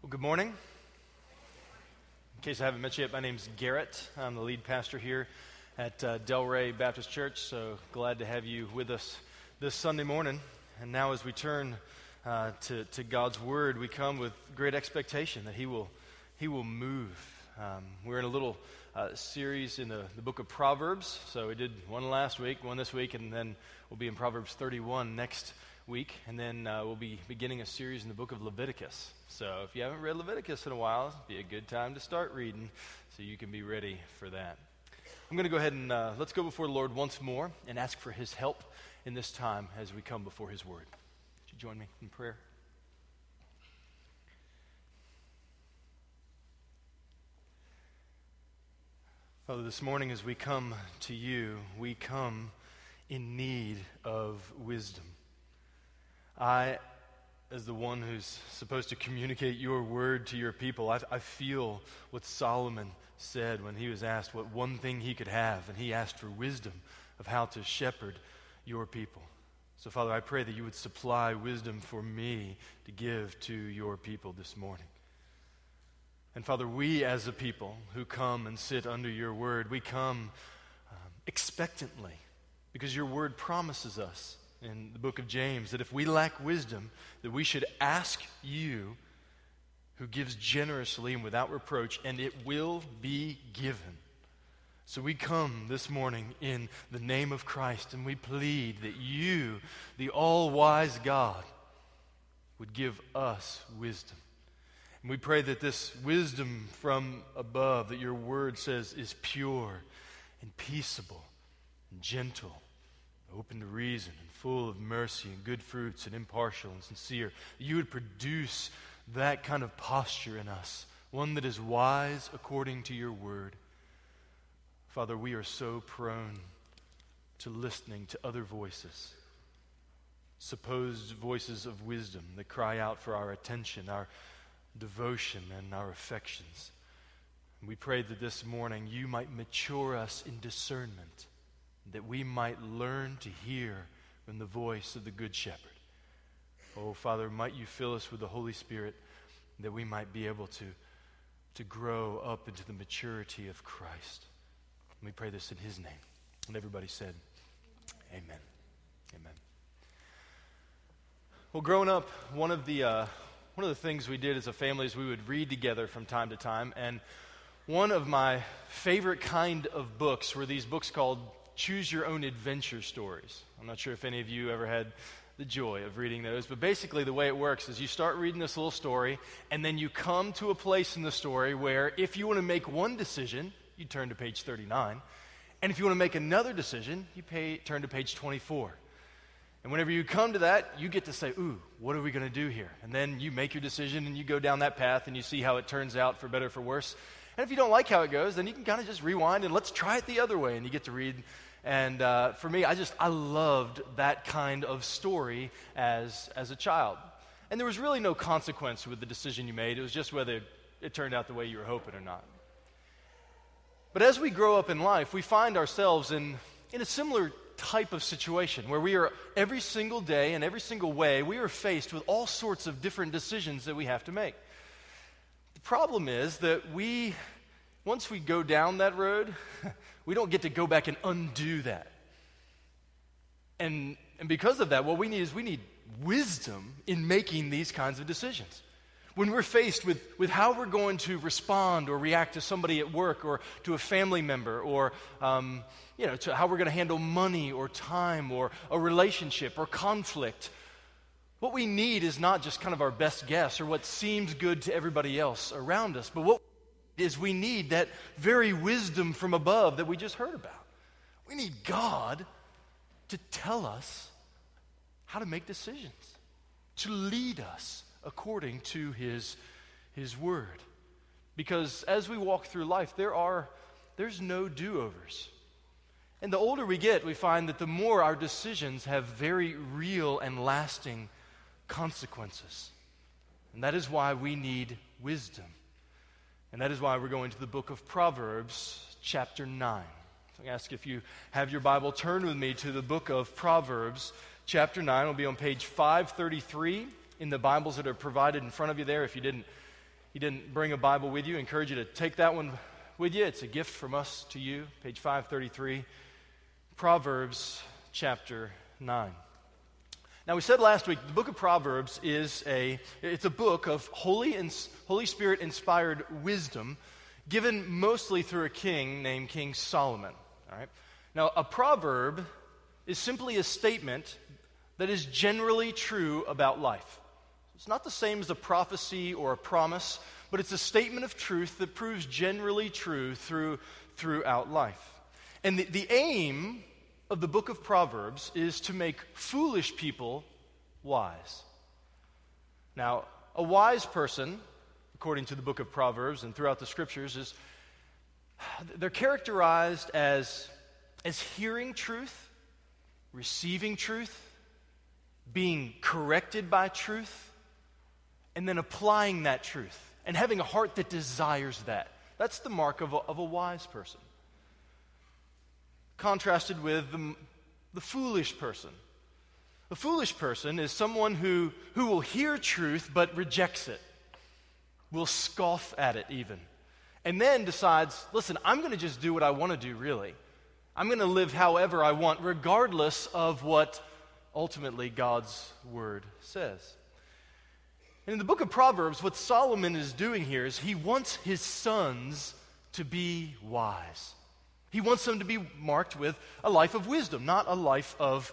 Well, good morning. In case I haven't met you yet, my name's Garrett. I'm the lead pastor here at Delray Baptist Church, so glad to have you with us this Sunday morning. And now as we turn to God's Word, we come with great expectation that He will move. We're in a little series in the book of Proverbs, so we did one last week, one this week, and then we'll be in Proverbs 31 next week, and then we'll be beginning a series in the book of Leviticus. So if you haven't read Leviticus in a while, it'd be a good time to start reading so you can be ready for that. I'm going to go ahead and let's go before the Lord once more and ask for His help in this time as we come before His Word. Would you join me in prayer? Father, this morning as we come to You, we come in need of wisdom. I, as the one who's supposed to communicate Your word to Your people, I feel what Solomon said when he was asked what one thing he could have, and he asked for wisdom of how to shepherd Your people. So, Father, I pray that You would supply wisdom for me to give to Your people this morning. And, Father, we as a people who come and sit under Your word, we come expectantly because Your word promises us in the book of James, that if we lack wisdom, that we should ask You who gives generously and without reproach, and it will be given. So we come this morning in the name of Christ, and we plead that You, the all-wise God, would give us wisdom. And we pray that this wisdom from above that Your word says is pure and peaceable and gentle, open to reason and full of mercy and good fruits and impartial and sincere, You would produce that kind of posture in us, one that is wise according to Your word. Father, we are so prone to listening to other voices, supposed voices of wisdom that cry out for our attention, our devotion, and our affections. And we pray that this morning You might mature us in discernment, that we might learn to hear from the voice of the Good Shepherd. Oh, Father, might You fill us with the Holy Spirit, that we might be able to grow up into the maturity of Christ. And we pray this in His name. And everybody said, amen. Amen. Well, growing up, one of the things we did as a family is we would read together from time to time. And one of my favorite kind of books were these books called Choose Your Own Adventure stories. I'm not sure if any of you ever had the joy of reading those, but basically the way it works is you start reading this little story, and then you come to a place in the story where if you want to make one decision, you turn to page 39, and if you want to make another decision, you turn to page 24. And whenever you come to that, you get to say, ooh, what are we going to do here? And then you make your decision, and you go down that path, and you see how it turns out for better or for worse. And if you don't like how it goes, then you can kind of just rewind, and let's try it the other way, and you get to read. And for me, I loved that kind of story as a child. And there was really no consequence with the decision you made. It was just whether it turned out the way you were hoping or not. But as we grow up in life, we find ourselves in a similar type of situation where we are every single day and every single way, we are faced with all sorts of different decisions that we have to make. The problem is that once we go down that road, we don't get to go back and undo that. And because of that, what we need wisdom in making these kinds of decisions. When we're faced with how we're going to respond or react to somebody at work or to a family member or to how we're going to handle money or time or a relationship or conflict, what we need is not just kind of our best guess or what seems good to everybody else around us, but what we need that very wisdom from above that we just heard about. We need God to tell us how to make decisions, to lead us according to His word. Because as we walk through life, there's no do-overs. And the older we get, we find that the more our decisions have very real and lasting consequences. And that is why we need wisdom. And that is why we're going to the book of Proverbs, chapter 9. So I'm going to ask if you have your Bible, turn with me to the book of Proverbs, chapter 9. It'll be on page 533 in the Bibles that are provided in front of you there. If you didn't you didn't bring a Bible with you, I encourage you to take that one with you. It's a gift from us to you, page 533, Proverbs chapter 9. Now, we said last week, the book of Proverbs is a book of Holy Spirit-inspired wisdom given mostly through a king named King Solomon. All right? Now, a proverb is simply a statement that is generally true about life. It's not the same as a prophecy or a promise, but it's a statement of truth that proves generally true throughout life. And the aim of the book of Proverbs is to make foolish people wise. Now, a wise person, according to the book of Proverbs and throughout the scriptures, they're characterized as hearing truth, receiving truth, being corrected by truth, and then applying that truth and having a heart that desires that. That's the mark of a wise person. Contrasted with the foolish person. The foolish person is someone who will hear truth but rejects it, will scoff at it even, and then decides, listen, I'm going to just do what I want to do, really. I'm going to live however I want, regardless of what ultimately God's word says. And in the book of Proverbs, what Solomon is doing here is he wants his sons to be wise. He wants them to be marked with a life of wisdom, not a life of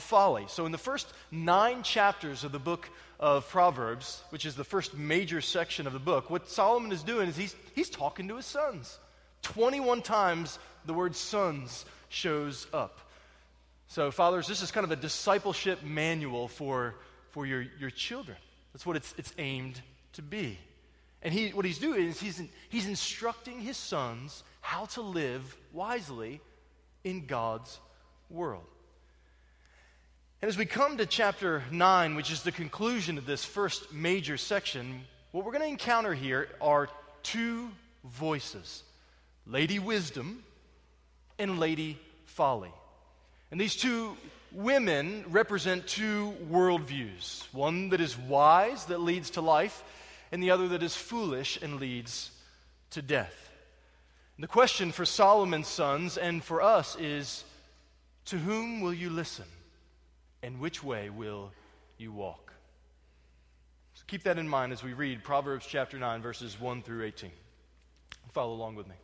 folly. So in the first 9 chapters of the book of Proverbs, which is the first major section of the book, what Solomon is doing is he's talking to his sons. 21 times the word sons shows up. So fathers, this is kind of a discipleship manual for your children. That's what it's aimed to be. And what he's doing is he's instructing his sons how to live wisely in God's world. And as we come to chapter 9, which is the conclusion of this first major section, what we're going to encounter here are 2 voices, Lady Wisdom and Lady Folly. And these 2 women represent 2 worldviews, one that is wise, that leads to life, and the other that is foolish and leads to death. And the question for Solomon's sons and for us is, to whom will you listen, and which way will you walk? So keep that in mind as we read Proverbs chapter 9, verses 1 through 18. Follow along with me.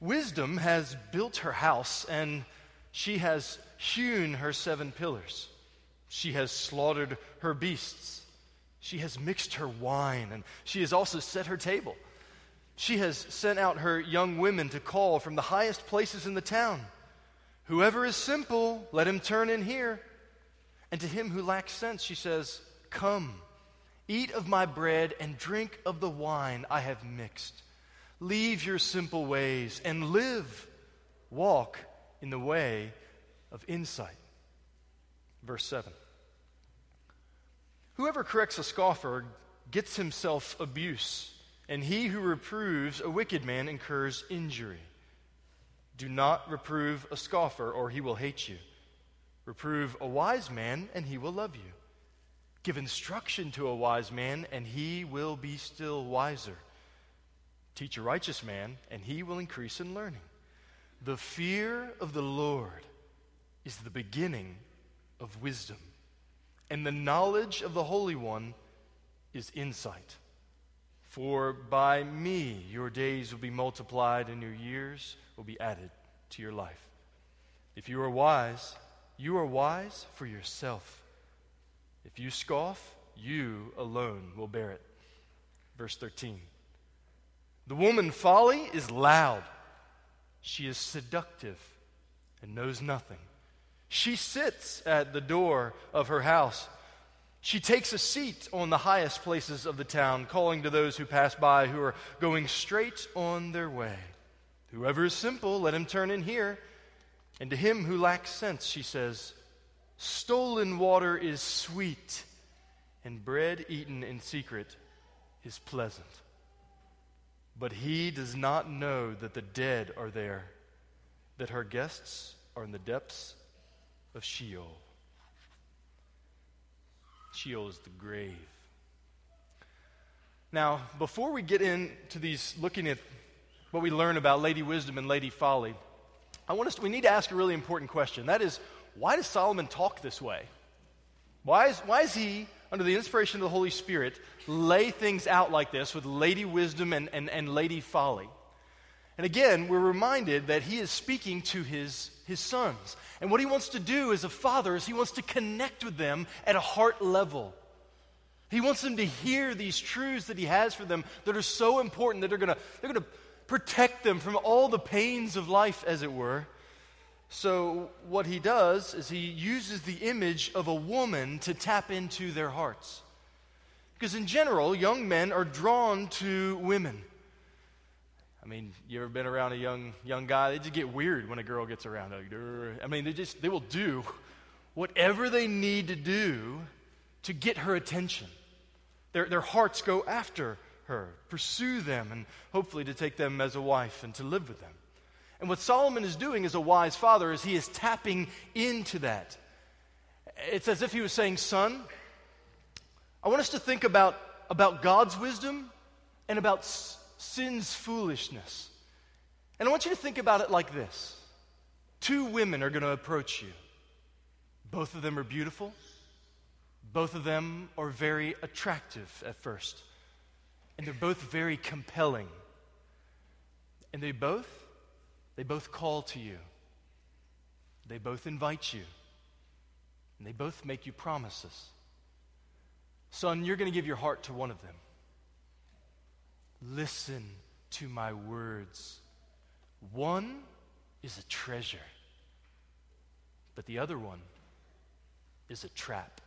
Wisdom has built her house, and she has hewn her 7 pillars. She has slaughtered her beasts. She has mixed her wine, and she has also set her table. She has sent out her young women to call from the highest places in the town. Whoever is simple, let him turn in here. And to him who lacks sense, she says, come, eat of my bread and drink of the wine I have mixed. Leave your simple ways and live. Walk in the way of insight. Verse 7. Whoever corrects a scoffer gets himself abuse, and he who reproves a wicked man incurs injury. Do not reprove a scoffer, or he will hate you. Reprove a wise man, and he will love you. Give instruction to a wise man, and he will be still wiser. Teach a righteous man, and he will increase in learning. The fear of the Lord is the beginning of wisdom, and the knowledge of the Holy One is insight. For by me your days will be multiplied and your years will be added to your life. If you are wise for yourself. If you scoff, you alone will bear it. Verse 13. The woman Folly is loud. She is seductive and knows nothing. She sits at the door of her house. She takes a seat on the highest places of the town, calling to those who pass by who are going straight on their way. Whoever is simple, let him turn in here. And to him who lacks sense, she says, stolen water is sweet, and bread eaten in secret is pleasant. But he does not know that the dead are there, that her guests are in the depths of Sheol. Sheol is the grave. Now, before we get into these, looking at what we learn about Lady Wisdom and Lady Folly, we need to ask a really important question. That is, why does Solomon talk this way? Why is he, under the inspiration of the Holy Spirit, lay things out like this with Lady Wisdom and Lady Folly? And again, we're reminded that he is speaking to his sons. And what he wants to do as a father is he wants to connect with them at a heart level. He wants them to hear these truths that he has for them that are so important that they're going to protect them from all the pains of life, as it were. So what he does is he uses the image of a woman to tap into their hearts. Because in general, young men are drawn to women. I mean, you ever been around a young guy? They just get weird when a girl gets around. Like, I mean, they will do whatever they need to do to get her attention. Their hearts go after her, pursue them, and hopefully to take them as a wife and to live with them. And what Solomon is doing as a wise father is he is tapping into that. It's as if he was saying, son, I want us to think about God's wisdom and about sin's foolishness. And I want you to think about it like this. Two women are going to approach you. Both of them are beautiful. Both of them are very attractive at first. And they're both very compelling. And they both call to you. They both invite you. And they both make you promises. Son, you're going to give your heart to one of them. Listen to my words. One is a treasure, but the other one is a trap.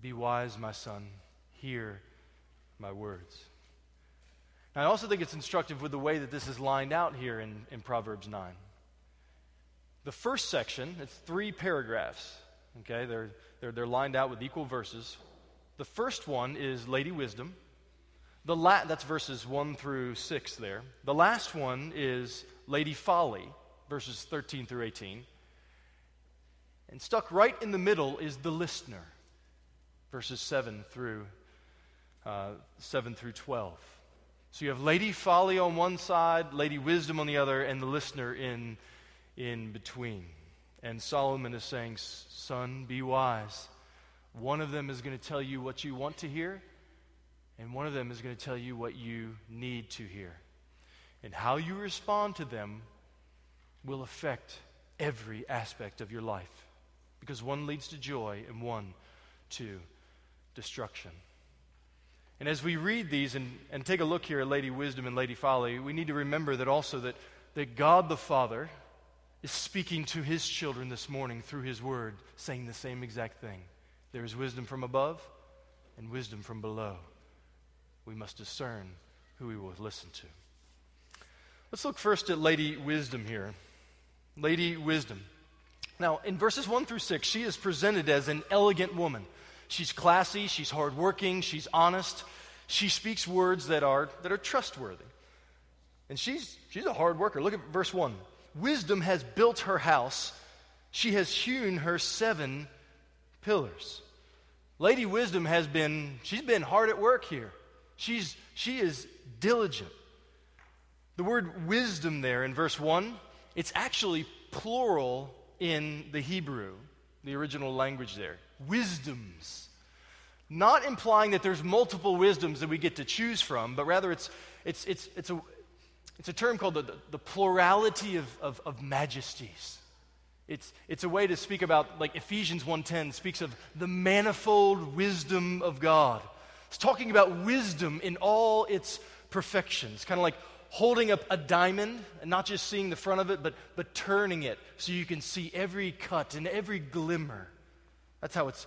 Be wise, my son. Hear my words. Now, I also think it's instructive with the way that this is lined out here in Proverbs 9. The first section, it's 3 paragraphs. Okay, they're lined out with equal verses. The first one is Lady Wisdom. That's verses 1 through 6 there. The last one is Lady Folly, verses 13 through 18. And stuck right in the middle is the listener. Verses 7 through 12. So you have Lady Folly on one side, Lady Wisdom on the other, and the listener in between. And Solomon is saying, son, be wise. One of them is going to tell you what you want to hear, and one of them is going to tell you what you need to hear. And how you respond to them will affect every aspect of your life, because one leads to joy and one to destruction. And as we read these and take a look here at Lady Wisdom and Lady Folly, we need to remember that also that God the Father is speaking to his children this morning through his word, saying the same exact thing. There is wisdom from above and wisdom from below. We must discern who we will listen to. Let's look first at Lady Wisdom here. Lady Wisdom. Now, in verses 1 through 6, she is presented as an elegant woman. She's classy, she's hardworking, she's honest. She speaks words that are trustworthy. And she's a hard worker. Look at verse 1. Wisdom has built her house. She has hewn her 7 pillars. Lady Wisdom she's been hard at work here. She is diligent. The word wisdom there in verse 1, it's actually plural in the Hebrew, the original language there. Wisdoms. Not implying that there's multiple wisdoms that we get to choose from, but rather it's a term called the plurality of majesties. It's a way to speak about, like Ephesians 1:10 speaks of the manifold wisdom of God. It's talking about wisdom in all its perfections, kind of like holding up a diamond and not just seeing the front of it, but turning it so you can see every cut and every glimmer. That's how it's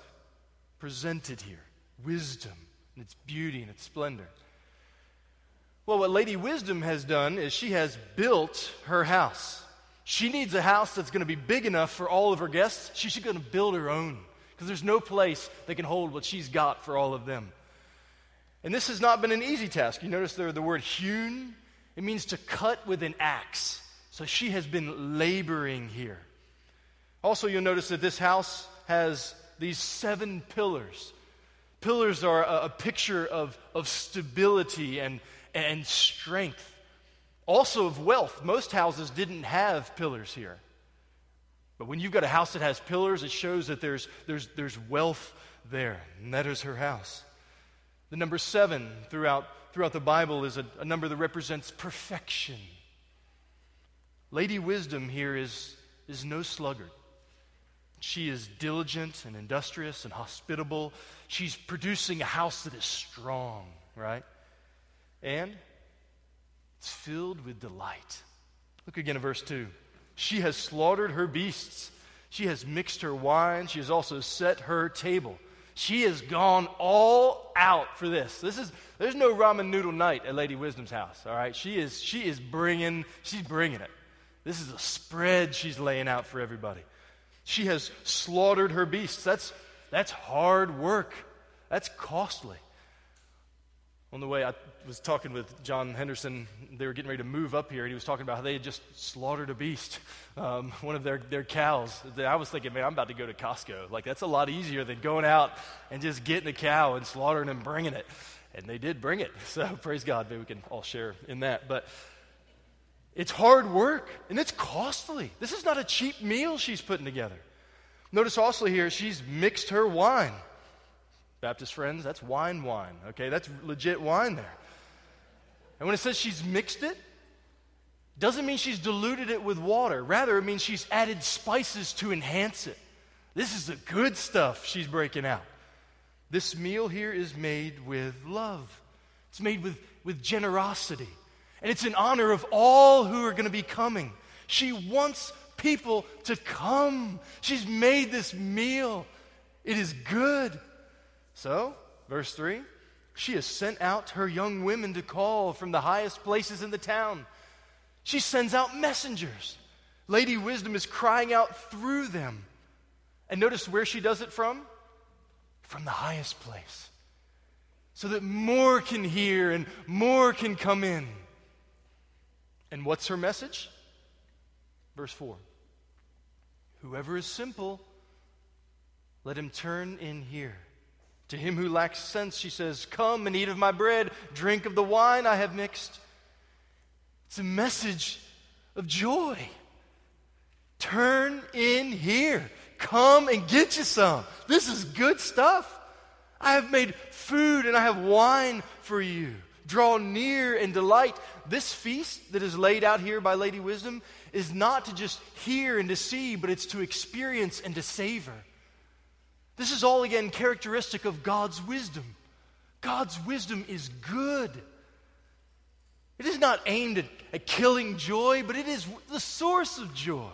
presented here. Wisdom and its beauty and its splendor. Well, what Lady Wisdom has done is she has built her house. She needs a house that's going to be big enough for all of her guests. She's going to build her own because there's no place that can hold what she's got for all of them. And this has not been an easy task. You notice there the word hewn. It means to cut with an axe. So she has been laboring here. Also, you'll notice that this house has these 7 pillars. Pillars are a picture of stability and strength, also of wealth. Most houses didn't have pillars here. But when you've got a house that has pillars, it shows that there's wealth there, and that is her house. The number 7 throughout the Bible is a number that represents perfection. Lady Wisdom here is no sluggard. She is diligent and industrious and hospitable. She's producing a house that is strong, right? And it's filled with delight. Look again at verse 2. She has slaughtered her beasts. She has mixed her wine. She has also set her table. She has gone all out for this. There's no ramen noodle night at Lady Wisdom's house, all right? She's bringing it. This is a spread she's laying out for everybody. She has slaughtered her beasts. That's hard work. That's costly. On the way, I was talking with John Henderson. They were getting ready to move up here, and he was talking about how they had just slaughtered a beast, one of their cows. I was thinking, man, I'm about to go to Costco. Like, that's a lot easier than going out and just getting a cow and slaughtering and bringing it. And they did bring it. So praise God. Maybe we can all share in that. But it's hard work, and it's costly. This is not a cheap meal she's putting together. Notice also here, she's mixed her wine. Baptist friends, that's wine, okay? That's legit wine there. And when it says she's mixed it, doesn't mean she's diluted it with water. Rather, it means she's added spices to enhance it. This is the good stuff she's breaking out. This meal here is made with love. It's made with generosity. And it's in honor of all who are going to be coming. She wants people to come. She's made this meal. It is good. So, verse 3, she has sent out her young women to call from the highest places in the town. She sends out messengers. Lady Wisdom is crying out through them. And notice where she does it from? From the highest place. So that more can hear and more can come in. And what's her message? Verse 4. Whoever is simple, let him turn in here. To him who lacks sense, she says, come and eat of my bread, drink of the wine I have mixed. It's a message of joy. Turn in here. Come and get you some. This is good stuff. I have made food and I have wine for you. Draw near and delight. This feast that is laid out here by Lady Wisdom is not to just hear and to see, but it's to experience and to savor. This is all, again, characteristic of God's wisdom. God's wisdom is good. It is not aimed at killing joy, but it is the source of joy.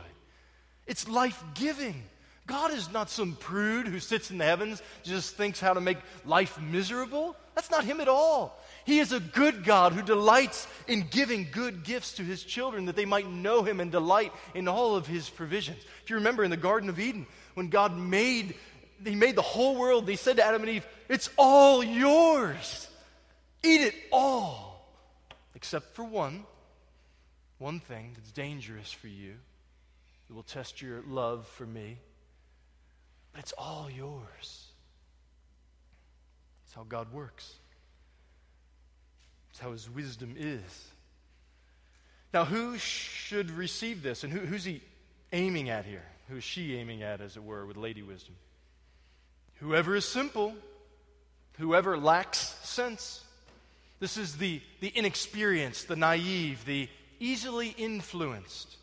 It's life-giving. God is not some prude who sits in the heavens, just thinks how to make life miserable. That's not him at all. He is a good God who delights in giving good gifts to his children that they might know him and delight in all of his provisions. If you remember in the Garden of Eden, when God made the whole world, he said to Adam and Eve, it's all yours. Eat it all. Except for one thing that's dangerous for you. It will test your love for me. But it's all yours. That's how God works. That's how his wisdom is. Now, who should receive this? And who's he aiming at here? Who is she aiming at, as it were, with Lady Wisdom? Whoever is simple, whoever lacks sense. This is the inexperienced, the naive, the easily influenced.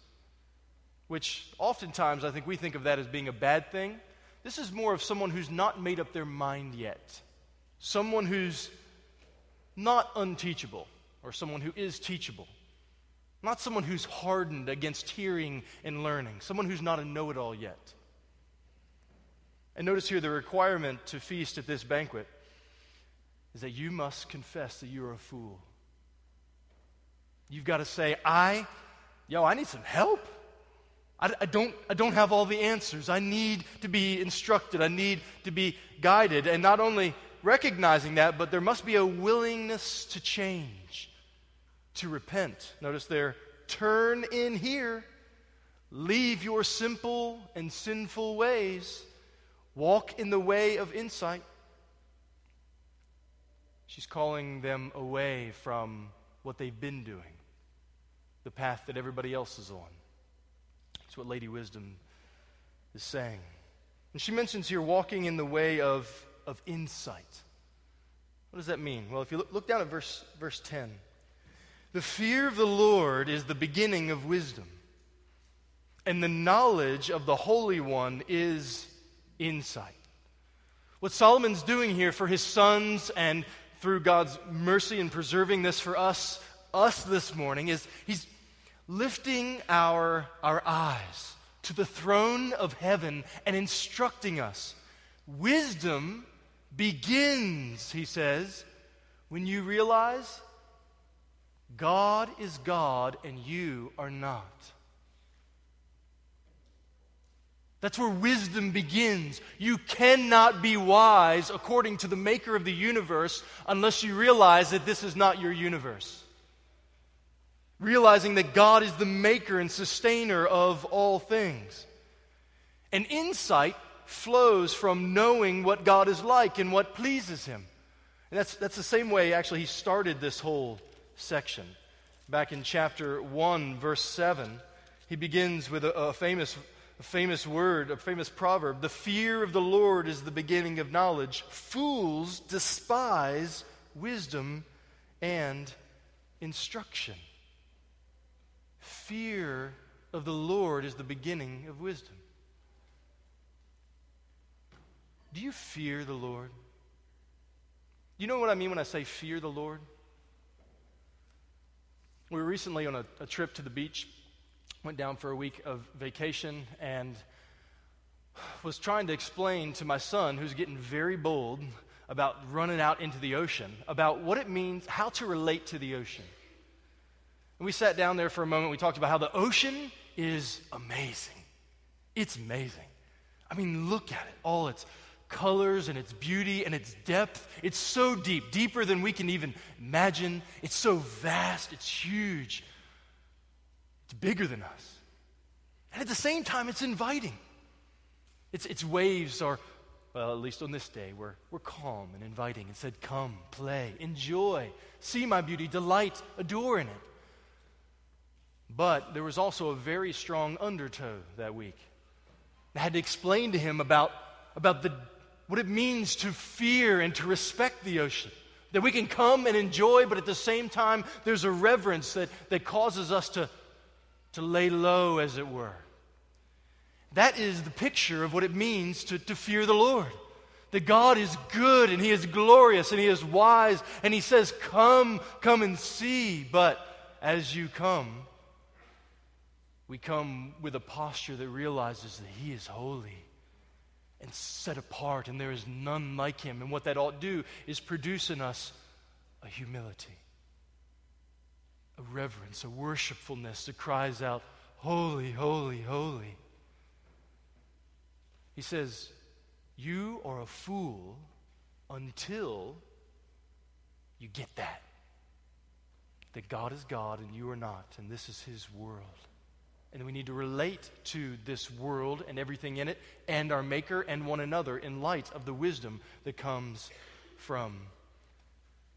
Which oftentimes I think we think of that as being a bad thing. This is more of someone who's not made up their mind yet. Someone who's not unteachable, or someone who is teachable. Not someone who's hardened against hearing and learning. Someone who's not a know-it-all yet. And notice here the requirement to feast at this banquet is that you must confess that you're a fool. You've got to say, I need some help. I don't have all the answers. I need to be instructed. I need to be guided. And not only recognizing that, but there must be a willingness to change, to repent. Notice there, turn in here. Leave your simple and sinful ways. Walk in the way of insight. She's calling them away from what they've been doing, the path that everybody else is on. That's what Lady Wisdom is saying. And she mentions here walking in the way of insight. What does that mean? Well, if you look down at verse 10, the fear of the Lord is the beginning of wisdom, and the knowledge of the Holy One is insight. What Solomon's doing here for his sons and through God's mercy in preserving this for us this morning, is he's lifting our eyes to the throne of heaven and instructing us. Wisdom begins, he says, when you realize God is God and you are not. That's where wisdom begins. You cannot be wise according to the maker of the universe unless you realize that this is not your universe. Realizing that God is the maker and sustainer of all things. And insight flows from knowing what God is like and what pleases him. And that's the same way, actually, he started this whole section. Back in chapter 1, verse 7, he begins with a famous word, a famous proverb. The fear of the Lord is the beginning of knowledge. Fools despise wisdom and instruction. Fear of the Lord is the beginning of wisdom. Do you fear the Lord? You know what I mean when I say fear the Lord? We were recently on a trip to the beach, went down for a week of vacation, and was trying to explain to my son, who's getting very bold about running out into the ocean, about what it means, how to relate to the ocean. And we sat down there for a moment. We talked about how the ocean is amazing. It's amazing. I mean, look at it. All its colors and its beauty and its depth. It's so deep, deeper than we can even imagine. It's so vast. It's huge. It's bigger than us. And at the same time, it's inviting. Its waves are, well, at least on this day, we're calm and inviting and said, come, play, enjoy, see my beauty, delight, adore in it. But there was also a very strong undertow that week. I had to explain to him about what it means to fear and to respect the ocean. That we can come and enjoy, but at the same time, there's a reverence that causes us to lay low, as it were. That is the picture of what it means to fear the Lord. That God is good, and he is glorious, and he is wise, and he says, come, come and see. But as you come, we come with a posture that realizes that he is holy and set apart, and there is none like him. And what that ought to do is produce in us a humility, a reverence, a worshipfulness that cries out, holy, holy, holy. He says, you are a fool until you get that God is God and you are not, and this is his world. And we need to relate to this world and everything in it and our Maker and one another in light of the wisdom that comes from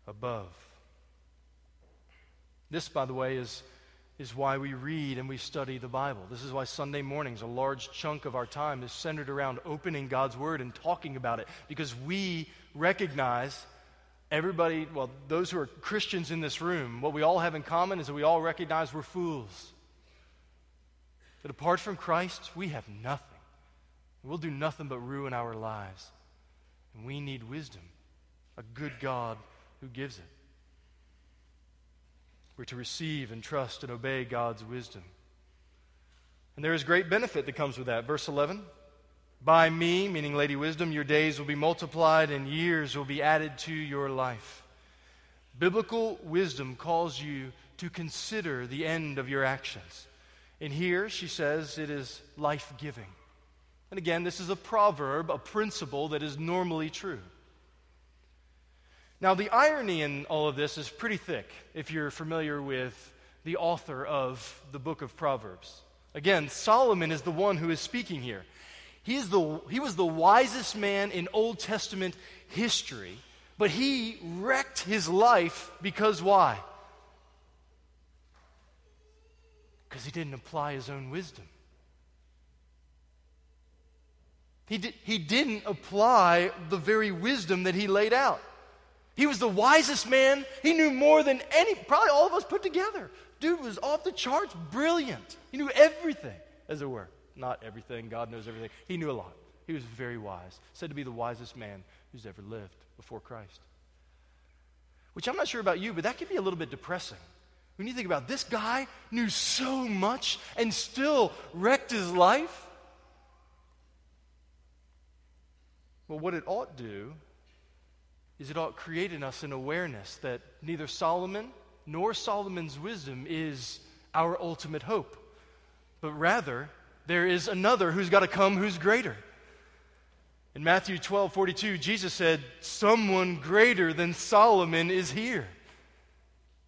above. This, by the way, is why we read and we study the Bible. This is why Sunday mornings, a large chunk of our time is centered around opening God's Word and talking about it, because we recognize everybody, well, those who are Christians in this room, what we all have in common is that we all recognize we're fools. That apart from Christ, we have nothing. We'll do nothing but ruin our lives. And we need wisdom, a good God who gives it. We're to receive and trust and obey God's wisdom. And there is great benefit that comes with that. Verse 11, by me, meaning Lady Wisdom, your days will be multiplied and years will be added to your life. Biblical wisdom calls you to consider the end of your actions. And here she says it is life-giving. And again, this is a proverb, a principle that is normally true. Now, the irony in all of this is pretty thick if you're familiar with the author of the book of Proverbs. Again, Solomon is the one who is speaking here. He was the wisest man in Old Testament history, But he wrecked his life because why? Because he didn't apply his own wisdom. He didn't apply the very wisdom that he laid out. He was the wisest man. He knew more than probably all of us put together. Dude was off the charts, brilliant. He knew everything, as it were. Not everything, God knows everything. He knew a lot. He was very wise, said to be the wisest man who's ever lived before Christ. Which I'm not sure about you, but that can be a little bit depressing. When you think about this guy knew so much and still wrecked his life. Well, what it ought to do is it ought to create in us an awareness that neither Solomon nor Solomon's wisdom is our ultimate hope, but rather there is another who's got to come who's greater. In Matthew 12:42, Jesus said, "Someone greater than Solomon is here,"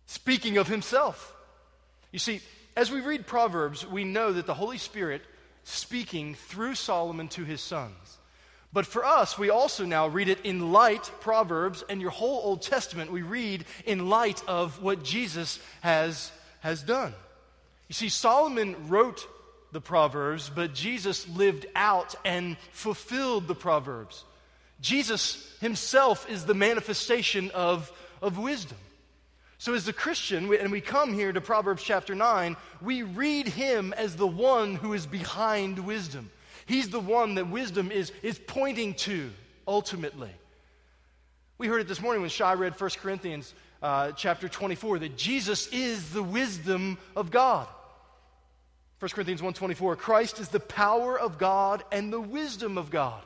speaking of himself. You see, as we read Proverbs, we know that the Holy Spirit speaking through Solomon to his sons. But for us, we also now read it in light, Proverbs, and your whole Old Testament, we read in light of what Jesus has done. You see, Solomon wrote the Proverbs, but Jesus lived out and fulfilled the Proverbs. Jesus himself is the manifestation of wisdom. So as a Christian, and we come here to Proverbs chapter 9, we read him as the one who is behind wisdom. He's the one that wisdom is pointing to, ultimately. We heard it this morning when Shai read 1 Corinthians chapter 24, that Jesus is the wisdom of God. 1 Corinthians 1:24, Christ is the power of God and the wisdom of God.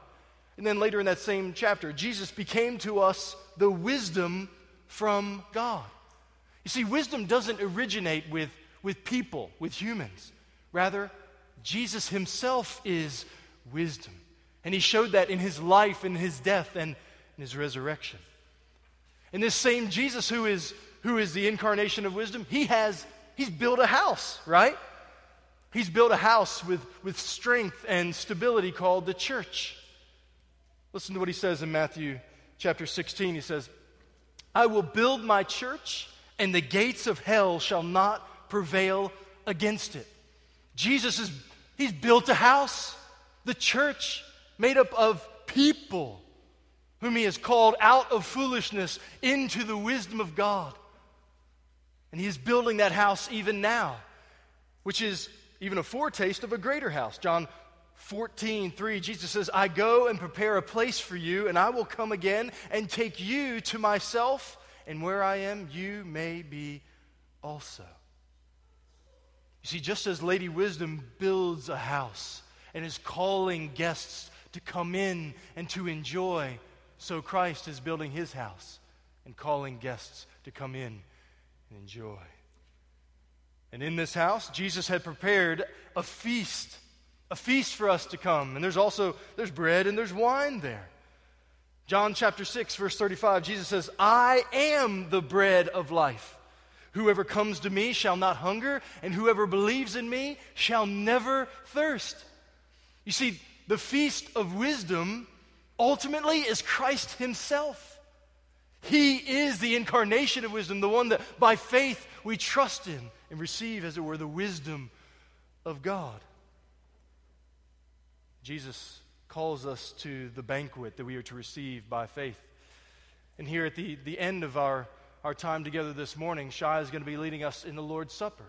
And then later in that same chapter, Jesus became to us the wisdom from God. You see, wisdom doesn't originate with people, with humans. Rather, Jesus himself is wisdom. And he showed that in his life, in his death, and in his resurrection. And this same Jesus who is the incarnation of wisdom, he's built a house, right? He's built a house with strength and stability called the church. Listen to what he says in Matthew chapter 16. He says, "I will build my church, and the gates of hell shall not prevail against it." Jesus he's built a house, the church, made up of people whom he has called out of foolishness into the wisdom of God. And he is building that house even now, which is even a foretaste of a greater house. John 14:3, Jesus says, "I go and prepare a place for you, and I will come again and take you to myself, and where I am, you may be also." You see, just as Lady Wisdom builds a house and is calling guests to come in and to enjoy, so Christ is building his house and calling guests to come in and enjoy. And in this house, Jesus had prepared a feast for us to come. And there's bread and there's wine there. John chapter 6, verse 35, Jesus says, "I am the bread of life. Whoever comes to me shall not hunger, and whoever believes in me shall never thirst." You see, the feast of wisdom ultimately is Christ himself. He is the incarnation of wisdom, the one that by faith we trust in and receive, as it were, the wisdom of God. Jesus calls us to the banquet that we are to receive by faith. And here at the end of our time together this morning, Shai is going to be leading us in the Lord's Supper.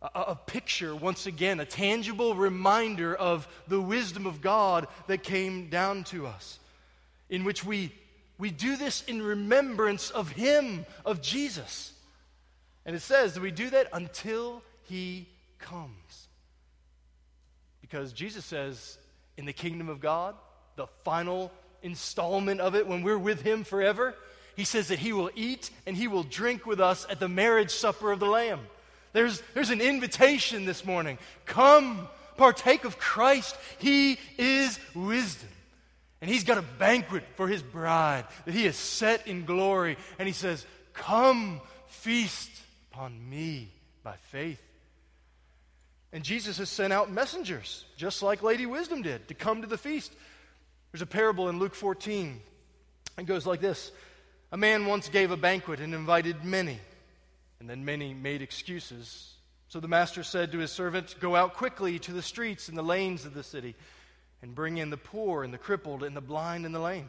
A picture, once again, a tangible reminder of the wisdom of God that came down to us, in which we do this in remembrance of him, of Jesus. And it says that we do that until he comes. Because Jesus says in the kingdom of God, the final installment of it, when we're with him forever, he says that he will eat and he will drink with us at the marriage supper of the Lamb. There's an invitation this morning. Come, partake of Christ. He is wisdom. And he's got a banquet for his bride that he has set in glory. And he says, "Come, feast upon me by faith." And Jesus has sent out messengers, just like Lady Wisdom did, to come to the feast. There's a parable in Luke 14. It goes like this. A man once gave a banquet and invited many, and then many made excuses. So the master said to his servant, go out quickly to the streets and the lanes of the city, and bring in the poor and the crippled and the blind and the lame.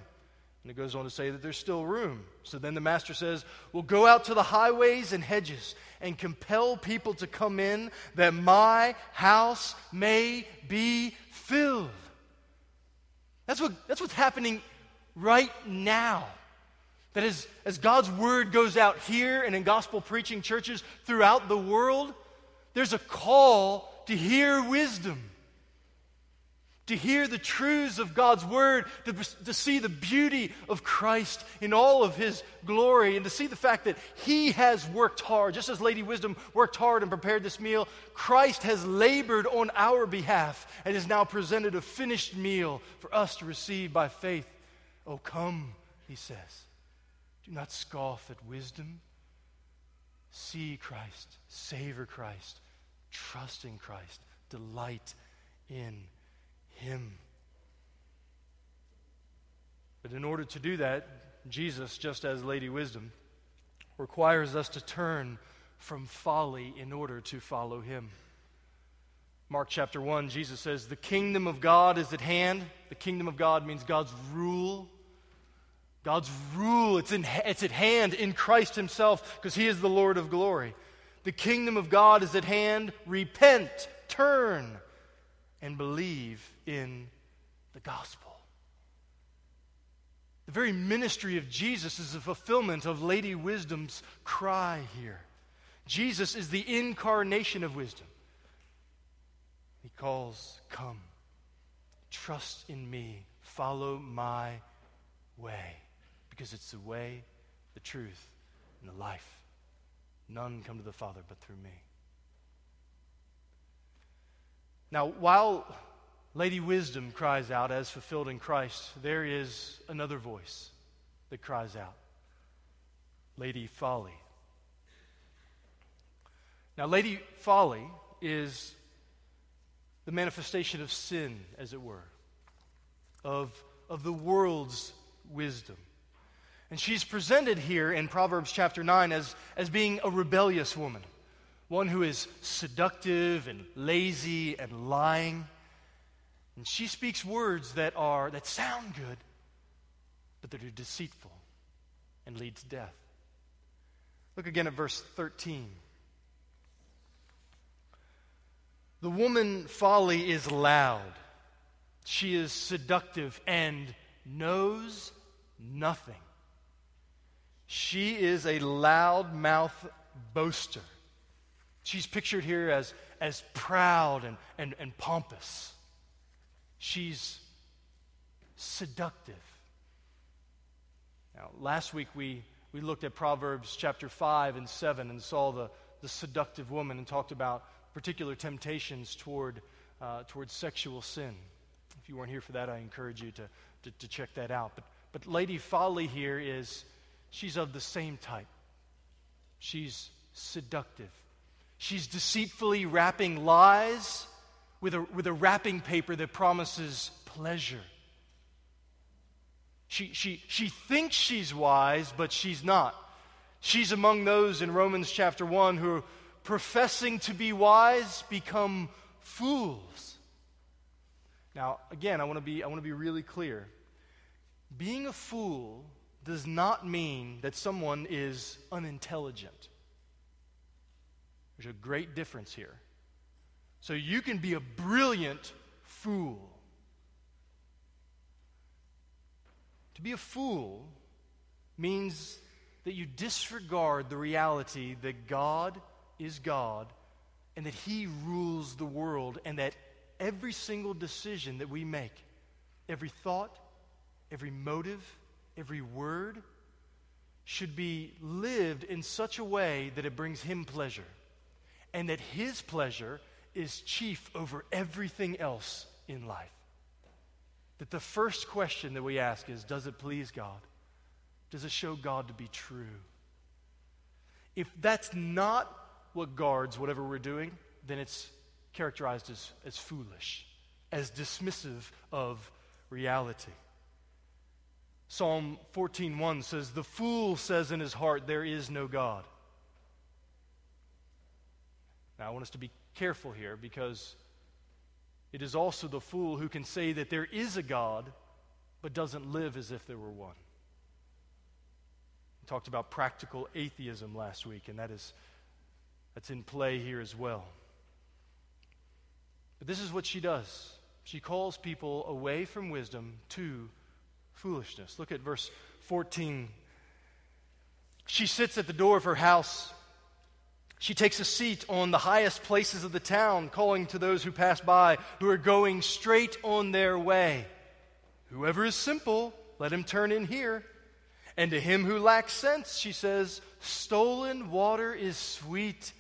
And it goes on to say that there's still room. So then the master says, well, go out to the highways and hedges and compel people to come in that my house may be filled. That's what's happening right now. That is, as God's word goes out here and in gospel preaching churches throughout the world, there's a call to hear wisdom, to hear the truths of God's word, to see the beauty of Christ in all of his glory, and to see the fact that he has worked hard. Just as Lady Wisdom worked hard and prepared this meal, Christ has labored on our behalf and has now presented a finished meal for us to receive by faith. Oh, come, he says. Do not scoff at wisdom. See Christ, savor Christ, trust in Christ, delight in Him. But in order to do that, Jesus, just as Lady Wisdom, requires us to turn from folly in order to follow Him. Mark chapter 1, Jesus says, the kingdom of God is at hand. The kingdom of God means God's rule. God's rule, it's at hand in Christ himself because he is the Lord of glory. The kingdom of God is at hand. Repent, turn, and believe in the gospel. The very ministry of Jesus is a fulfillment of Lady Wisdom's cry here. Jesus is the incarnation of wisdom. He calls, come, trust in me, follow my way. Because it's the way, the truth, and the life. None come to the Father but through me. Now, while Lady Wisdom cries out as fulfilled in Christ, there is another voice that cries out, Lady Folly. Now, Lady Folly is the manifestation of sin, as it were, of the world's wisdom. And she's presented here in Proverbs chapter 9 as being a rebellious woman, one who is seductive and lazy and lying. And she speaks words that sound good, but that are deceitful and lead to death. Look again at verse 13. The woman Folly is loud. She is seductive and knows nothing. She is a loud-mouthed boaster. She's pictured here as proud and pompous. She's seductive. Now, last week we looked at Proverbs chapter 5 and 7 and saw the seductive woman and talked about particular temptations towards sexual sin. If you weren't here for that, I encourage you to check that out. But Lady Folly here she's of the same type. She's seductive. She's deceitfully wrapping lies with a wrapping paper that promises pleasure. She thinks she's wise, but she's not. She's among those in Romans chapter 1 who, professing to be wise, become fools. Now, again, I want to be really clear. Being a fool does not mean that someone is unintelligent. There's a great difference here. So you can be a brilliant fool. To be a fool means that you disregard the reality that God is God and that He rules the world and that every single decision that we make, every thought, every motive, every word should be lived in such a way that it brings Him pleasure, and that His pleasure is chief over everything else in life. That the first question that we ask is, does it please God? Does it show God to be true? If that's not what guards whatever we're doing, then it's characterized as foolish, as dismissive of reality. Psalm 14:1 says, "The fool says in his heart, there is no God." Now, I want us to be careful here, because it is also the fool who can say that there is a God, but doesn't live as if there were one. We talked about practical atheism last week, and that's in play here as well. But this is what she does. She calls people away from wisdom to foolishness. Look at verse 14. She sits at the door of her house. She takes a seat on the highest places of the town, calling to those who pass by, who are going straight on their way. "Whoever is simple, let him turn in here." And to him who lacks sense, she says, "Stolen water is sweet,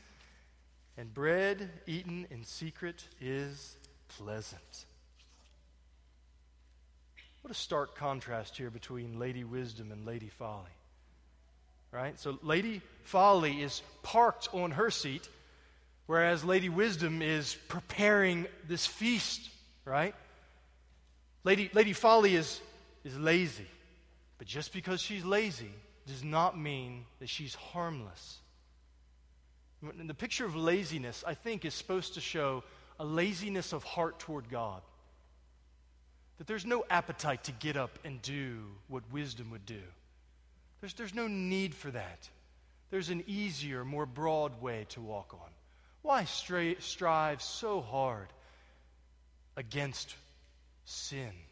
and bread eaten in secret is pleasant." What a stark contrast here between Lady Wisdom and Lady Folly. Right? So Lady Folly is parked on her seat, whereas Lady Wisdom is preparing this feast, right? Lady Folly is lazy. But just because she's lazy does not mean that she's harmless. And the picture of laziness, I think, is supposed to show a laziness of heart toward God. That there's no appetite to get up and do what wisdom would do. There's no need for that. There's an easier, more broad way to walk on. Why strive so hard against sin?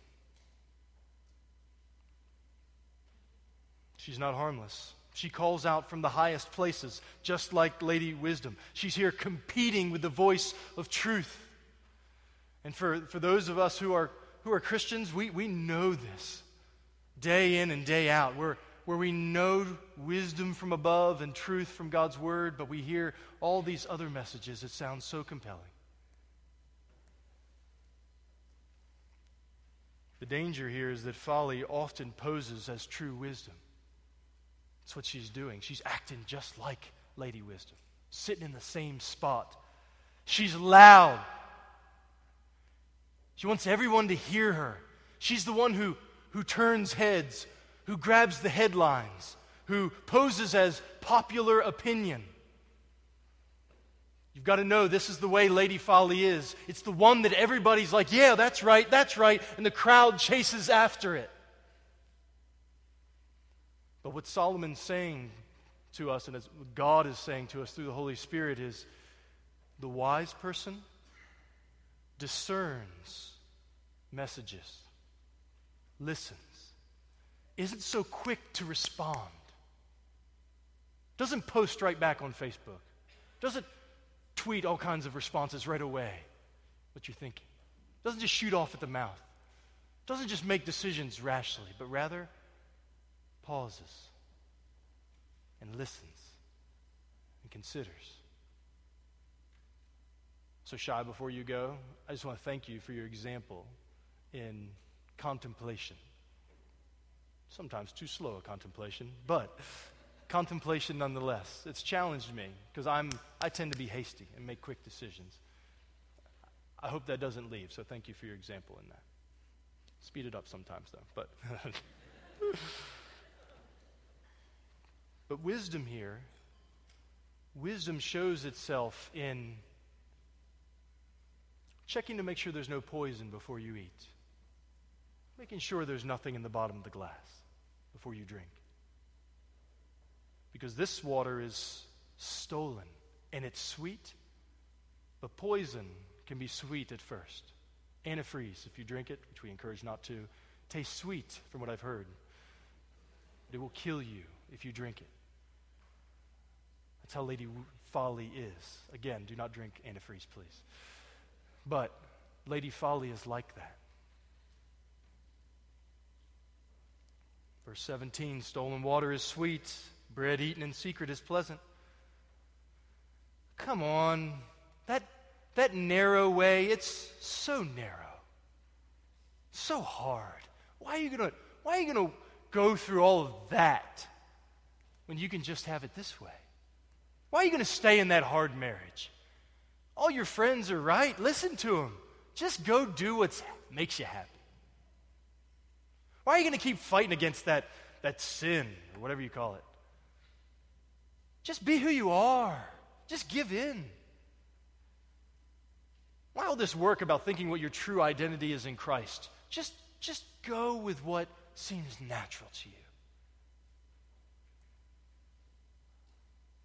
She's not harmless. She calls out from the highest places, just like Lady Wisdom. She's here competing with the voice of truth. And for those of us who are Christians, we know this day in and day out. Where we know wisdom from above and truth from God's word, but we hear all these other messages that sound so compelling. The danger here is that folly often poses as true wisdom. That's what she's doing. She's acting just like Lady Wisdom, sitting in the same spot. She's loud. She wants everyone to hear her. She's the one who turns heads, who grabs the headlines, who poses as popular opinion. You've got to know this is the way Lady Folly is. It's the one that everybody's like, "Yeah, that's right," and the crowd chases after it. But what Solomon's saying to us, and what God is saying to us through the Holy Spirit, is the wise person discerns messages, listens, isn't so quick to respond, doesn't post right back on Facebook, doesn't tweet all kinds of responses right away, what you're thinking, doesn't just shoot off at the mouth, doesn't just make decisions rashly, but rather pauses and listens and considers. So Shai, before you go, I just want to thank you for your example in contemplation. Sometimes too slow a contemplation, but contemplation nonetheless. It's challenged me because I tend to be hasty and make quick decisions. I hope that doesn't leave, so thank you for your example in that. Speed it up sometimes, though. But, but wisdom here, wisdom shows itself in checking to make sure there's no poison before you eat. Making sure there's nothing in the bottom of the glass before you drink. Because this water is stolen, and it's sweet, but poison can be sweet at first. Antifreeze, if you drink it, which we encourage not to, tastes sweet from what I've heard. It will kill you if you drink it. That's how Lady Folly is. Again, do not drink antifreeze, please. But Lady Folly is like that. Verse 17, stolen water is sweet, bread eaten in secret is pleasant. Come on, that narrow way, it's so narrow, so hard. Why are you gonna go through all of that when you can just have it this way? Why are you gonna stay in that hard marriage? All your friends are right, listen to them. Just go do what makes you happy. Why are you going to keep fighting against that sin or whatever you call it? Just be who you are. Just give in. Why all this work about thinking what your true identity is in Christ? Just go with what seems natural to you.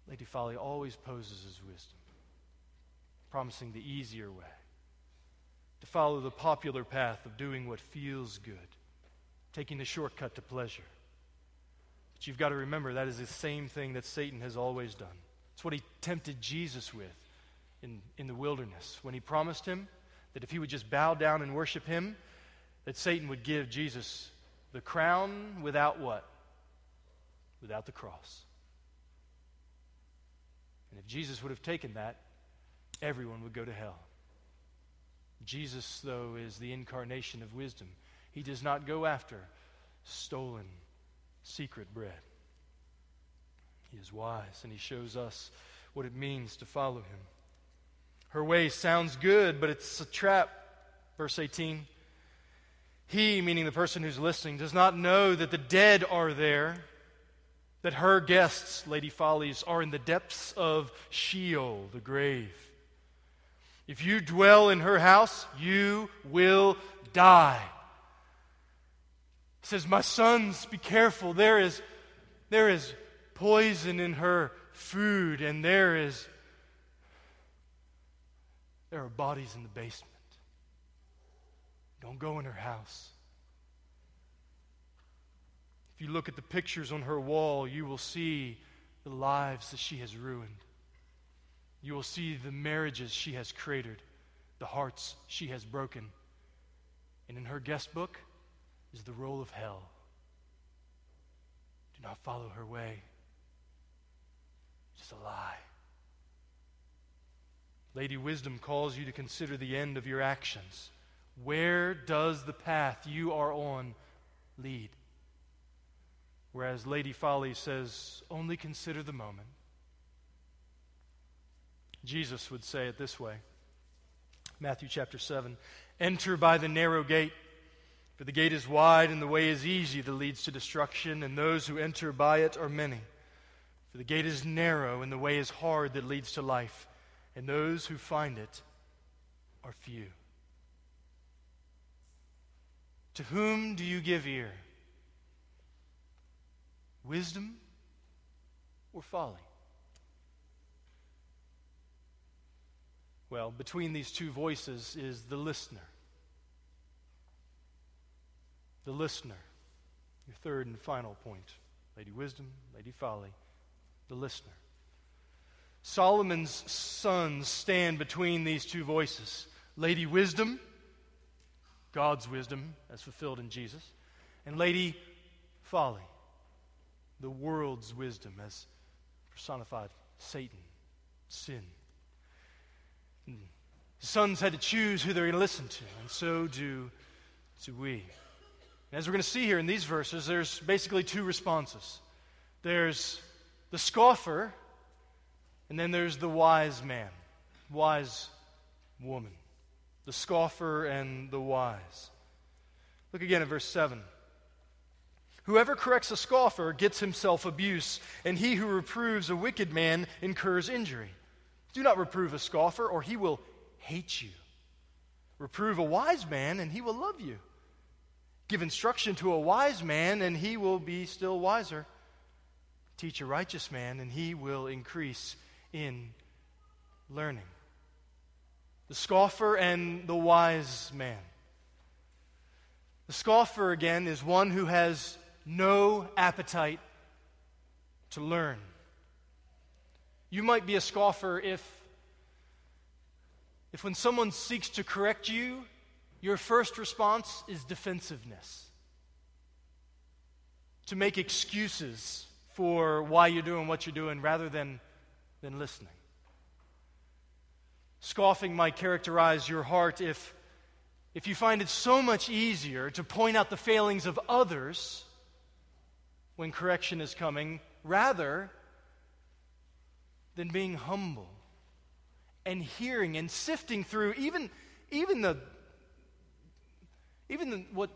Lady Folly always poses as wisdom, promising the easier way, to follow the popular path of doing what feels good, taking the shortcut to pleasure. But you've got to remember that is the same thing that Satan has always done. It's what he tempted Jesus with in the wilderness when he promised him that if he would just bow down and worship him, that Satan would give Jesus the crown without what? Without the cross. And if Jesus would have taken that, everyone would go to hell. Jesus, though, is the incarnation of wisdom. He does not go after stolen secret bread. He is wise, and he shows us what it means to follow him. Her way sounds good, but it's a trap. Verse 18, he, meaning the person who's listening, does not know that the dead are there, that her guests, Lady Follies, are in the depths of Sheol, the grave. If you dwell in her house, you will die. He says, my sons, be careful. There is poison in her food, and there are bodies in the basement. Don't go in her house. If you look at the pictures on her wall, you will see the lives that she has ruined. You will see the marriages she has cratered, the hearts she has broken. And in her guest book is the role of hell. Do not follow her way. It's a lie. Lady Wisdom calls you to consider the end of your actions. Where does the path you are on lead? Whereas Lady Folly says, only consider the moment. Jesus would say it this way, Matthew chapter 7, enter by the narrow gate, for the gate is wide and the way is easy that leads to destruction, and those who enter by it are many. For the gate is narrow and the way is hard that leads to life, and those who find it are few. To whom do you give ear? Wisdom or folly? Well, between these two voices is the listener. The listener. Your third and final point. Lady Wisdom, Lady Folly, the listener. Solomon's sons stand between these two voices. Lady Wisdom, God's wisdom as fulfilled in Jesus, and Lady Folly, the world's wisdom as personified Satan, sin. Sons had to choose who they're going to listen to, and so do we. And as we're going to see here in these verses, there's basically two responses. There's the scoffer, and then there's the wise man, wise woman. The scoffer and the wise. Look again at verse 7. Whoever corrects a scoffer gets himself abuse, and he who reproves a wicked man incurs injury. Do not reprove a scoffer, or he will hate you. Reprove a wise man, and he will love you. Give instruction to a wise man, and he will be still wiser. Teach a righteous man, and he will increase in learning. The scoffer and the wise man. The scoffer, again, is one who has no appetite to learn. You might be a scoffer if when someone seeks to correct you, your first response is defensiveness. To make excuses for why you're doing what you're doing rather than listening. Scoffing might characterize your heart if you find it so much easier to point out the failings of others when correction is coming rather than being humble and hearing and sifting through even the Even what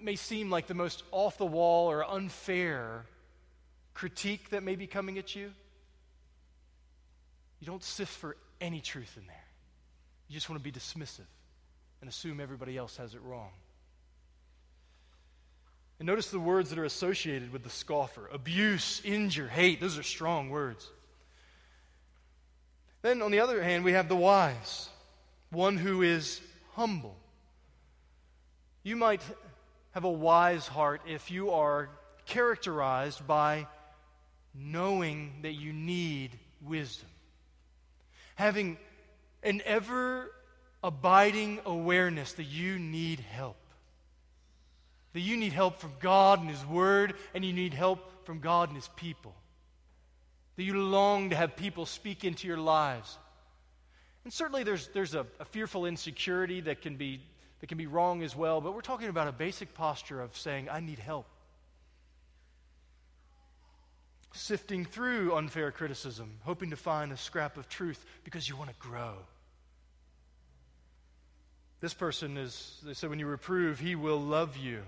may seem like the most off-the-wall or unfair critique that may be coming at you, you don't sift for any truth in there. You just want to be dismissive and assume everybody else has it wrong. And notice the words that are associated with the scoffer. Abuse, injure, hate. Those are strong words. Then on the other hand, we have the wise, one who is humble. You might have a wise heart if you are characterized by knowing that you need wisdom. Having an ever-abiding awareness that you need help. That you need help from God and His Word, and you need help from God and His people. That you long to have people speak into your lives. And certainly there's a fearful insecurity that can be wrong as well, but we're talking about a basic posture of saying, I need help. Sifting through unfair criticism, hoping to find a scrap of truth because you want to grow. This person is, they said, when you reprove, he will love you.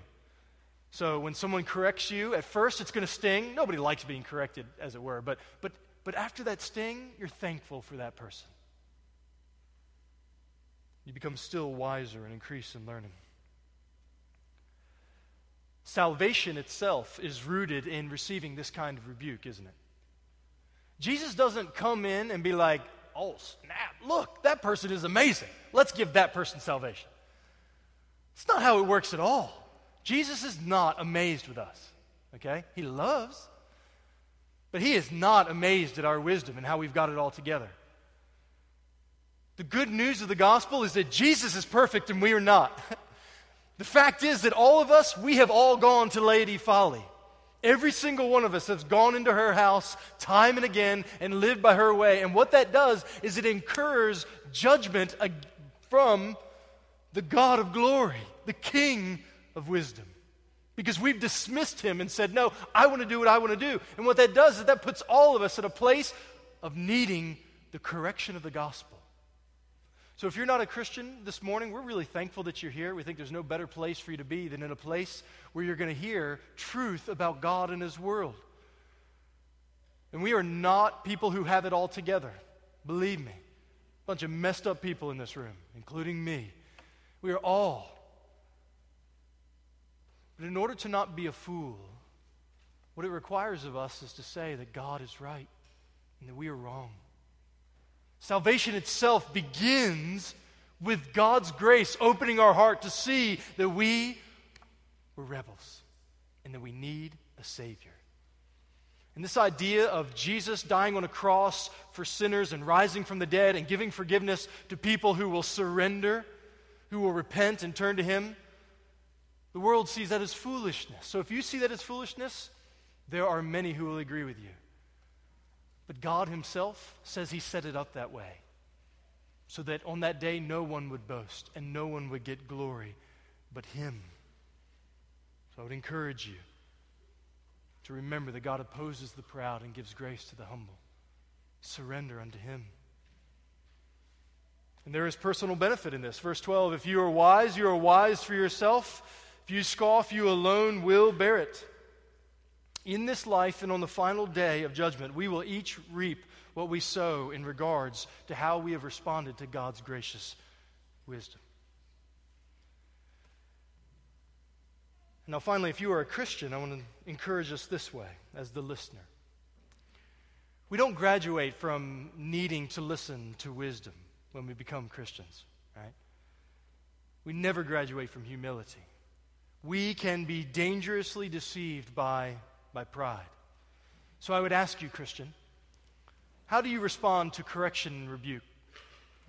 So when someone corrects you, at first it's going to sting. Nobody likes being corrected, as it were. But after that sting, you're thankful for that person. You become still wiser and increase in learning. Salvation itself is rooted in receiving this kind of rebuke, isn't it? Jesus doesn't come in and be like, oh, snap, look, that person is amazing. Let's give that person salvation. It's not how it works at all. Jesus is not amazed with us, okay? He loves, but he is not amazed at our wisdom and how we've got it all together. The good news of the gospel is that Jesus is perfect and we are not. The fact is that all of us, we have all gone to Lady Folly. Every single one of us has gone into her house time and again and lived by her way. And what that does is it incurs judgment from the God of glory, the King of wisdom. Because we've dismissed him and said, no, I want to do what I want to do. And what that does is that puts all of us in a place of needing the correction of the gospel. So if you're not a Christian this morning, we're really thankful that you're here. We think there's no better place for you to be than in a place where you're going to hear truth about God and His world. And we are not people who have it all together. Believe me, a bunch of messed up people in this room, including me. We are all. But in order to not be a fool, what it requires of us is to say that God is right and that we are wrong. Salvation itself begins with God's grace opening our heart to see that we were rebels and that we need a Savior. And this idea of Jesus dying on a cross for sinners and rising from the dead and giving forgiveness to people who will surrender, who will repent and turn to Him, the world sees that as foolishness. So if you see that as foolishness, there are many who will agree with you. But God himself says he set it up that way so that on that day no one would boast and no one would get glory but him. So I would encourage you to remember that God opposes the proud and gives grace to the humble. Surrender unto him. And there is personal benefit in this. Verse 12, if you are wise for yourself. If you scoff, you alone will bear it. In this life and on the final day of judgment, we will each reap what we sow in regards to how we have responded to God's gracious wisdom. Now, finally, if you are a Christian, I want to encourage us this way as the listener. We don't graduate from needing to listen to wisdom when we become Christians, right? We never graduate from humility. We can be dangerously deceived by pride. So I would ask you, Christian, how do you respond to correction and rebuke?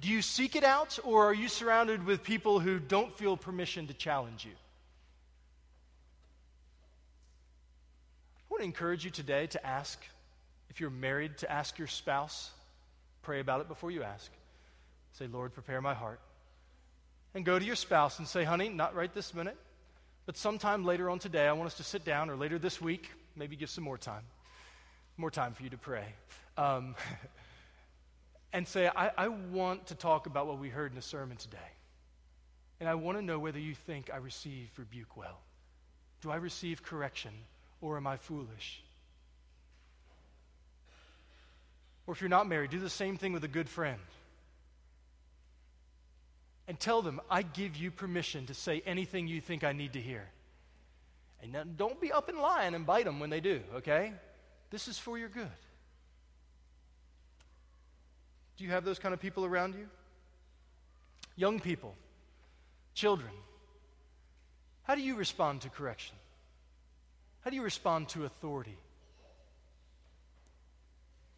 Do you seek it out, or are you surrounded with people who don't feel permission to challenge you? I want to encourage you today to ask, if you're married, to ask your spouse. Pray about it before you ask. Say, Lord, prepare my heart. And go to your spouse and say, honey, not right this minute, but sometime later on today, I want us to sit down, or later this week, maybe give some more time for you to pray. And say, I want to talk about what we heard in the sermon today. And I want to know whether you think I receive rebuke well. Do I receive correction, or am I foolish? Or if you're not married, do the same thing with a good friend. And tell them, I give you permission to say anything you think I need to hear. And now, don't be up in line and bite them when they do, okay? This is for your good. Do you have those kind of people around you? Young people, children, how do you respond to correction? How do you respond to authority?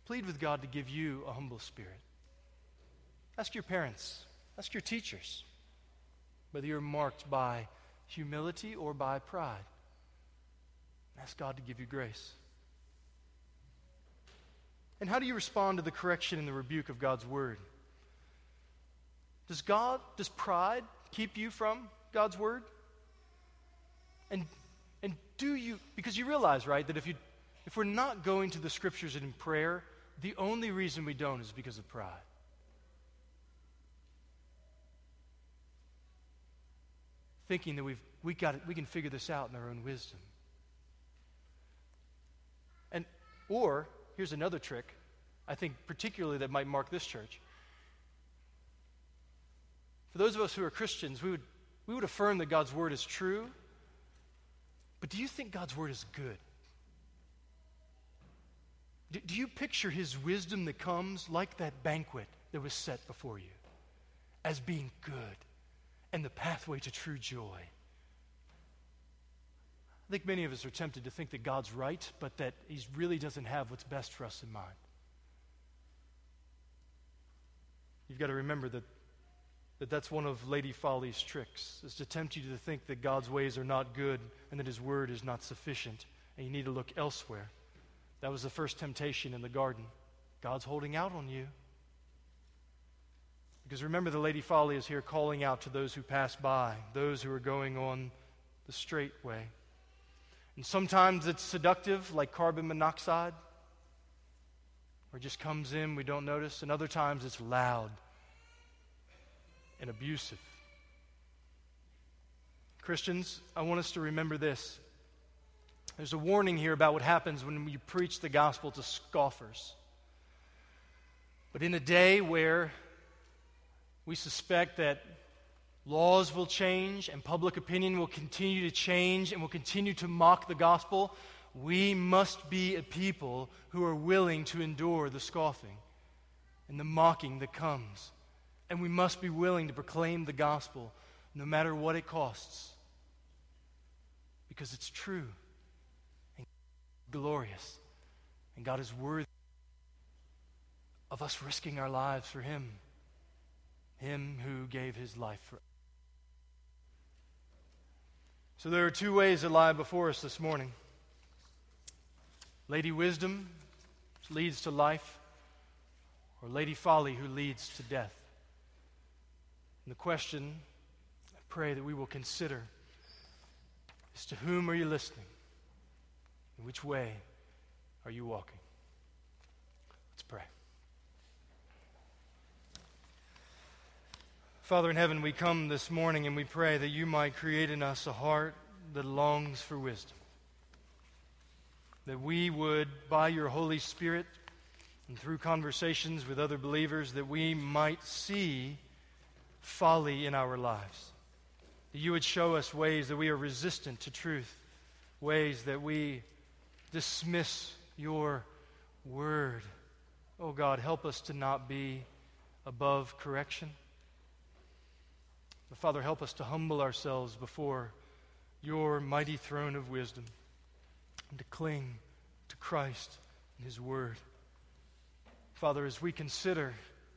Plead with God to give you a humble spirit. Ask your parents. Ask your teachers whether you're marked by humility or by pride. Ask God to give you grace. And how do you respond to the correction and the rebuke of God's word? Does pride keep you from God's word? And do you, because you realize, right, that if we're not going to the scriptures in prayer, the only reason we don't is because of pride. Thinking that we can figure this out in our own wisdom. Or here's another trick, I think particularly that might mark this church. For those of us who are Christians, we would affirm that God's word is true. But do you think God's word is good? Do you picture his wisdom that comes like that banquet that was set before you as being good? And the pathway to true joy. I think many of us are tempted to think that God's right, but that he really doesn't have what's best for us in mind. You've got to remember that that's one of Lady Folly's tricks, is to tempt you to think that God's ways are not good and that his word is not sufficient, and you need to look elsewhere. That was the first temptation in the garden. God's holding out on you. Because remember, the Lady Folly is here calling out to those who pass by, those who are going on the straight way. And sometimes it's seductive, like carbon monoxide, or just comes in, we don't notice. And other times it's loud and abusive. Christians, I want us to remember this. There's a warning here about what happens when you preach the gospel to scoffers. But in a day where we suspect that laws will change and public opinion will continue to change and will continue to mock the gospel, we must be a people who are willing to endure the scoffing and the mocking that comes. And we must be willing to proclaim the gospel no matter what it costs, because it's true and glorious, and God is worthy of us risking our lives for him. Him who gave his life for us. So there are two ways that lie before us this morning. Lady Wisdom, which leads to life, or Lady Folly, who leads to death. And the question I pray that we will consider is, to whom are you listening? In which way are you walking? Let's pray. Father in heaven, we come this morning and we pray that you might create in us a heart that longs for wisdom. That we would, by your Holy Spirit and through conversations with other believers, that we might see folly in our lives. That you would show us ways that we are resistant to truth, ways that we dismiss your word. Oh God, help us to not be above correction. But Father, help us to humble ourselves before your mighty throne of wisdom and to cling to Christ and his word. Father, as we consider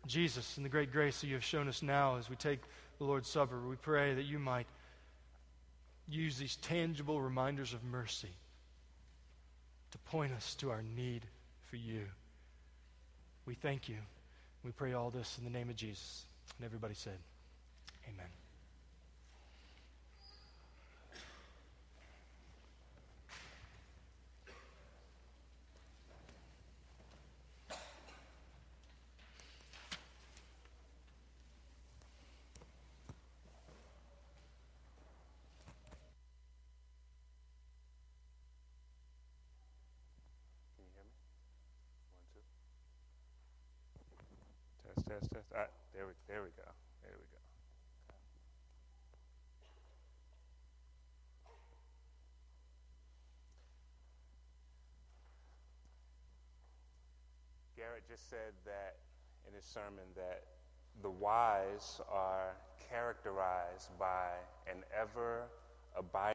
Jesus and the great grace that you have shown us now as we take the Lord's Supper, we pray that you might use these tangible reminders of mercy to point us to our need for you. We thank you. We pray all this in the name of Jesus. And everybody said, Amen. test. There we go. There we go. Garrett just said that in his sermon that the wise are characterized by an ever-abiding